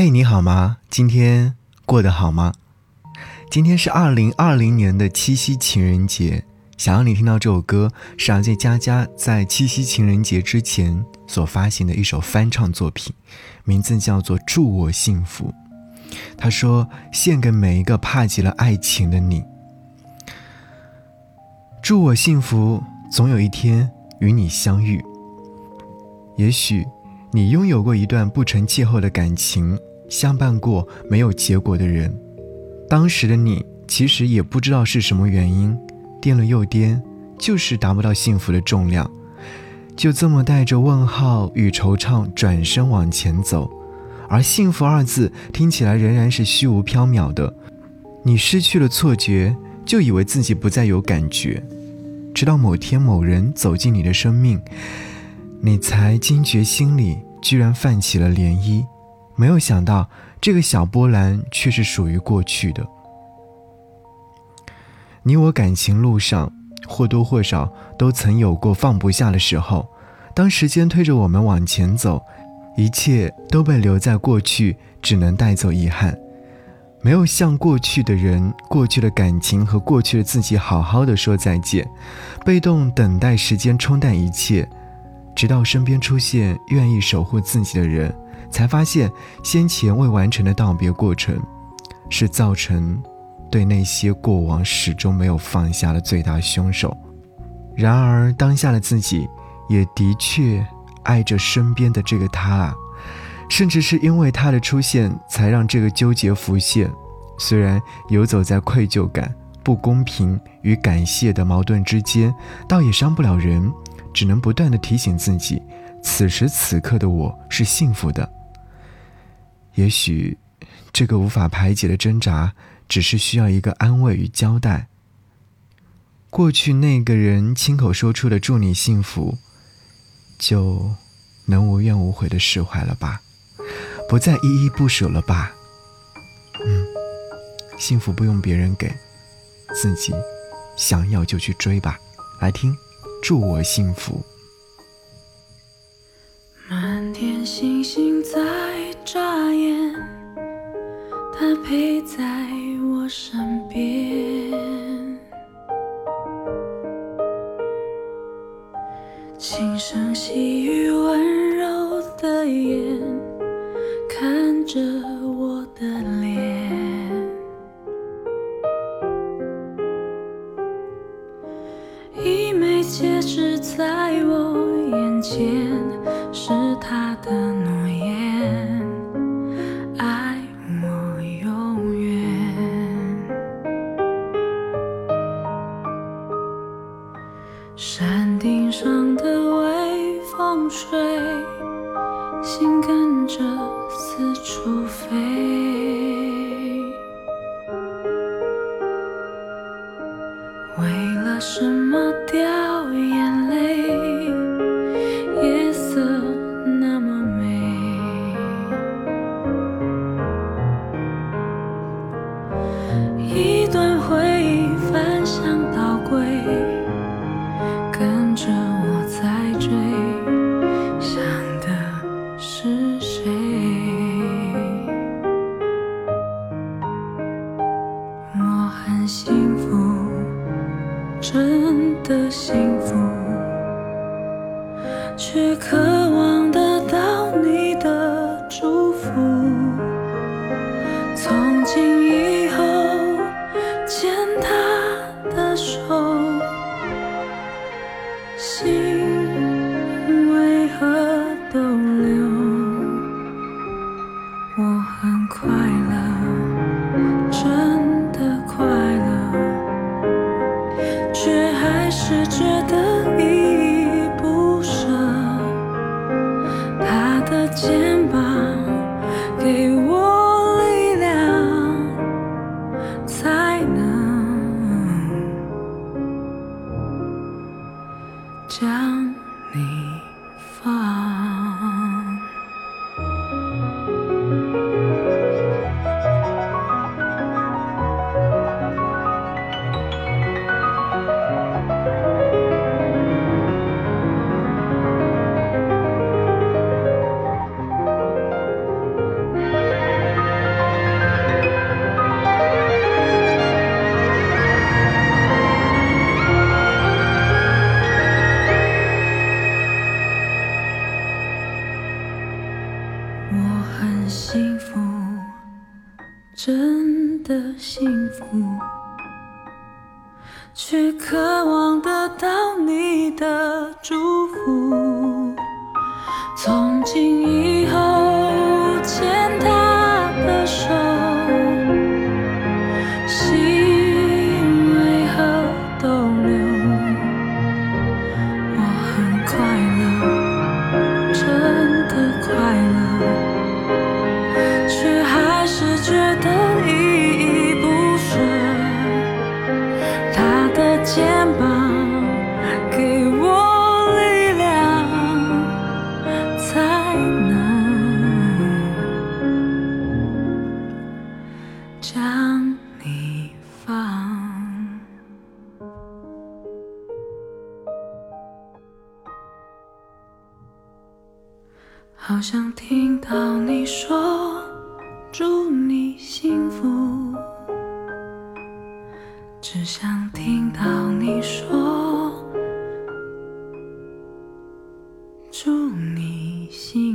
嘿，你好吗？今天过得好吗？今天是2020年的七夕情人节，想让你听到这首歌是来自佳佳在七夕情人节之前所发行的一首翻唱作品，名字叫做《祝我幸福》。她说献给每一个怕极了爱情的你，祝我幸福，总有一天与你相遇。也许你拥有过一段不成气候的感情，相伴过没有结果的人，当时的你其实也不知道是什么原因，颠了又颠，就是达不到幸福的重量，就这么带着问号与惆怅转身往前走。而幸福二字听起来仍然是虚无缥缈的，你失去了错觉，就以为自己不再有感觉，直到某天某人走进你的生命，你才惊觉心里居然泛起了涟漪，没有想到这个小波澜却是属于过去的。你我感情路上或多或少都曾有过放不下的时候，当时间推着我们往前走，一切都被留在过去，只能带走遗憾。没有向过去的人、过去的感情和过去的自己好好的说再见，被动等待时间冲淡一切，直到身边出现愿意守护自己的人，才发现先前未完成的道别过程，是造成对那些过往始终没有放下的最大凶手。然而当下的自己也的确爱着身边的这个他啊，甚至是因为他的出现才让这个纠结浮现。虽然游走在愧疚感、不公平与感谢的矛盾之间，倒也伤不了人，只能不断地提醒自己，此时此刻的我是幸福的。也许这个无法排解的挣扎，只是需要一个安慰与交代。过去那个人亲口说出的祝你幸福，就能无怨无悔地释怀了吧，不再依依不舍了吧。幸福不用别人给，自己想要就去追吧。来听祝我幸福。满天星星在眨眼，它陪在我身边，轻声细语，温柔的眼看着我的脸，一枚戒指在我眼前，是他的诺言，爱我永远。山顶上的微风吹，心跟着四处飞，为了什么掉眼泪？夜色那么美，一段回忆翻箱倒柜，跟着我在追，想的是谁？我很幸福，真的幸福，却渴望得到你的祝福。从今以后牵他的手，心为何逗留？我很快乐，真的快乐，却还是觉得依依不舍。他的肩膀给我力量，才能将你放。幸福，真的幸福，却渴望得到你的祝福。从今以后牵他的手，心为何逗留？我很快乐，真的快乐，却还是觉得依依不舍。他的肩膀给我将你放，好想听到你说祝你幸福，只想听到你说祝你幸福。